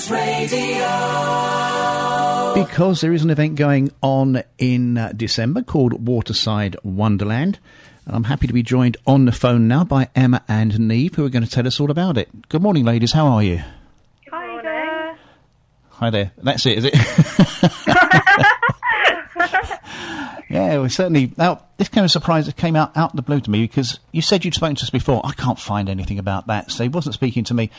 Children's Radio. Because there is an event going on in December called Waterside Wonderland. And I'm happy to be joined on the phone now by Emma and Neve, who are going to tell us all about it. Good morning, ladies. How are you? Hi there. Hi there. That's it, is it? Yeah, we certainly... Now, this kind of surprise that came out the blue to me, because you said you'd spoken to us before. I can't find anything about that, so he wasn't speaking to me.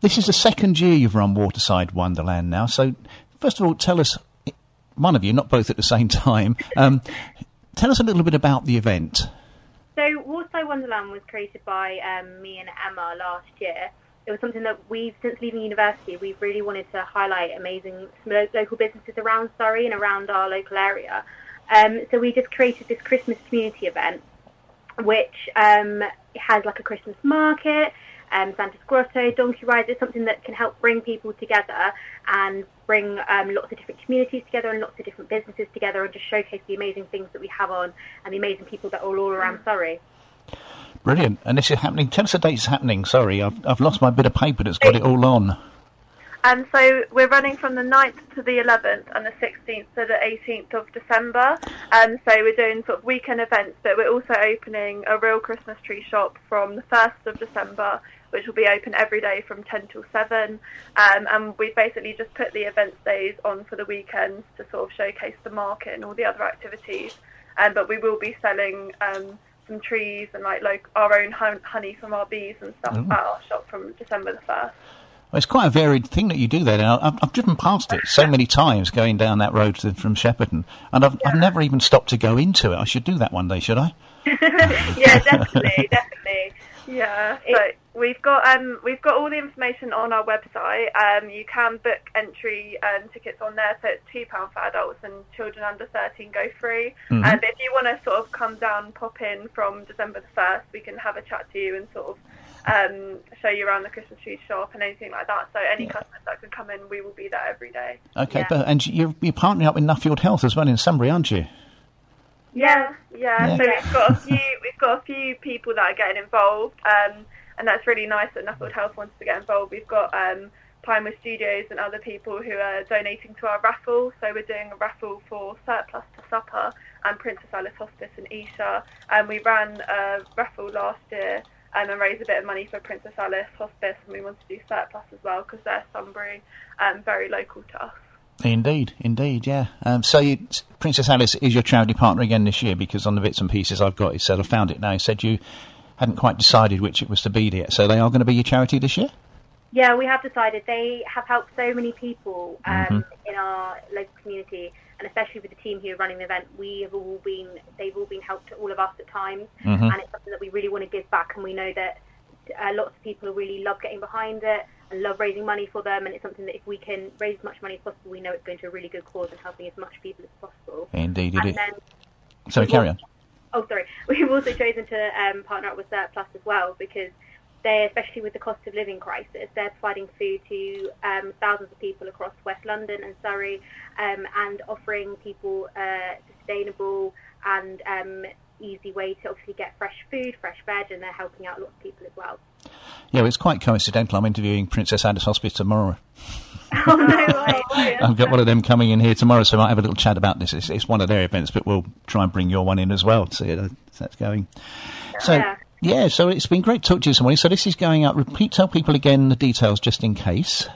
This is the second year you've run Waterside Wonderland now, so first of all, tell us, one of you, not both at the same time, tell us a little bit about the event. So Waterside Wonderland was created by me and Emma last year. It was something that we've, since leaving university, we've really wanted to highlight amazing local businesses around Surrey and around our local area. So we just created this Christmas community event, which has like a Christmas market, Santa's Grotto, donkey rides. It's something that can help bring people together and bring lots of different communities together and lots of different businesses together, and just showcase the amazing things that we have on and the amazing people that are all around Surrey. Brilliant. And this is happening. Tell us the date's happening. Sorry, I've lost my bit of paper that's got it all on. And so we're running from the 9th to the 11th and the 16th to the 18th of December. So we're doing sort of weekend events, but we're also opening a real Christmas tree shop from the 1st of December, which will be open every day from 10 till 7. And we basically just put the events days on for the weekends to sort of showcase the market and all the other activities. But we will be selling some trees and like our own honey from our bees and stuff at our shop from December the 1st. Well, it's quite a varied thing that you do there. Now, I've driven past it so many times going down that road from Shepperton, and I've never even stopped to go into it. I should do that one day, should I? Yeah, definitely. Yeah. So we've got all the information on our website. You can book entry and tickets on there. So it's £2 for adults, and children under 13 go free. But if you want to sort of come down, pop in from December the 1st, we can have a chat to you and sort of show you around the Christmas tree shop and anything like that. So any customers that can come in, we will be there every day. Okay, but, and you're partnering up with Nuffield Health as well in Sunbury, aren't you? Yeah. So we've got a few people that are getting involved, and that's really nice that Nuffield Health wants to get involved. We've got Pimer Studios and other people who are donating to our raffle. So we're doing a raffle for Surplus to Supper and Princess Alice Hospice and Isha, and we ran a raffle last year. And raise a bit of money for Princess Alice Hospice, and we want to do Surplus as well, because they're Sunbury, very local to us. Indeed, yeah. So Princess Alice is your charity partner again this year, because on the bits and pieces I've got, it said, I found it now, it said you hadn't quite decided which it was to be yet, so they are going to be your charity this year? Yeah, we have decided. They have helped so many people in our local community, and especially with the team who are running the event, they've all been helped, all of us at times, and it's something that we really want to give back, and we know that lots of people really love getting behind it and love raising money for them, and it's something that if we can raise as much money as possible, we know it's going to a really good cause and helping as much people as possible. Indeed, it is. Sorry, carry on. Oh, sorry. We've also chosen to partner up with Surplus as well, because they, especially with the cost of living crisis, they're providing food to thousands of people across West London and Surrey, and offering people a sustainable and easy way to obviously get fresh food, fresh veg, and they're helping out lots of people as well. Yeah, it's quite coincidental. I'm interviewing Princess Alice Hospice tomorrow. Oh, no way. I've got one of them coming in here tomorrow, so I might have a little chat about this. It's one of their events, but we'll try and bring your one in as well to see how that's going. So. Yeah. Yeah, so it's been great to talk to you this morning. So this is going up. Tell people again the details just in case.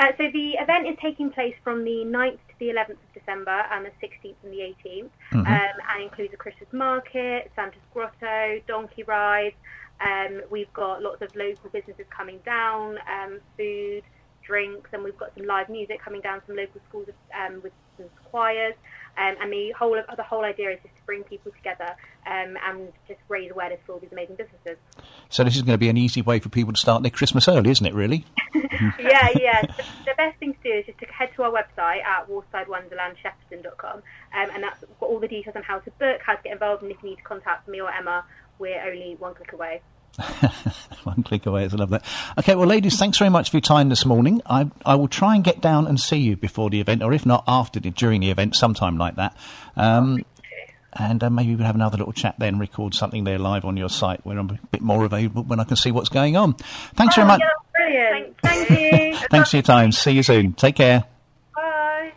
So the event is taking place from the 9th to the 11th of December and the 16th and the 18th, and includes a Christmas market, Santa's Grotto, donkey rides. We've got lots of local businesses coming down, food, drinks, and we've got some live music coming down from local schools with some choirs. And the whole idea is just to bring people together and just raise awareness for all these amazing businesses. So this is going to be an easy way for people to start their Christmas early, isn't it, really? Yeah. The best thing to do is just to head to our website at Warside Wonderland Shepperson.com, and that's got all the details on how to book, how to get involved, and if you need to contact me or Emma, we're only one click away. One click away, I love that. Okay, well, ladies, thanks very much for your time this morning. I will try and get down and see you before the event, or if not, during the event, sometime like that. And maybe we'll have another little chat then, record something there live on your site where I'm a bit more available when I can see what's going on. Thanks very much. Yeah. Brilliant. Thank you. Thanks for your time. See you soon. Take care. Bye.